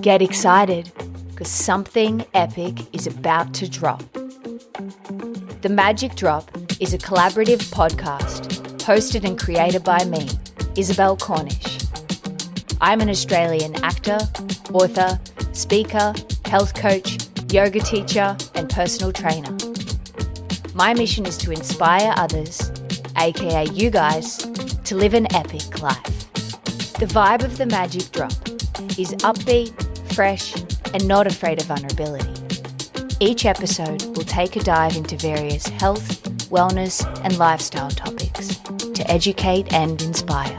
Get excited, because something epic is about to drop. The Magic Drop is a collaborative podcast hosted and created by me, Isabelle Cornish. I'm an Australian actor, author, speaker, health coach, yoga teacher, and personal trainer. My mission is to inspire others, aka you guys, to live an epic life. The vibe of the Magic Drop is upbeat, fresh, and not afraid of vulnerability. Each episode will take a dive into various health, wellness, and lifestyle topics to educate and inspire.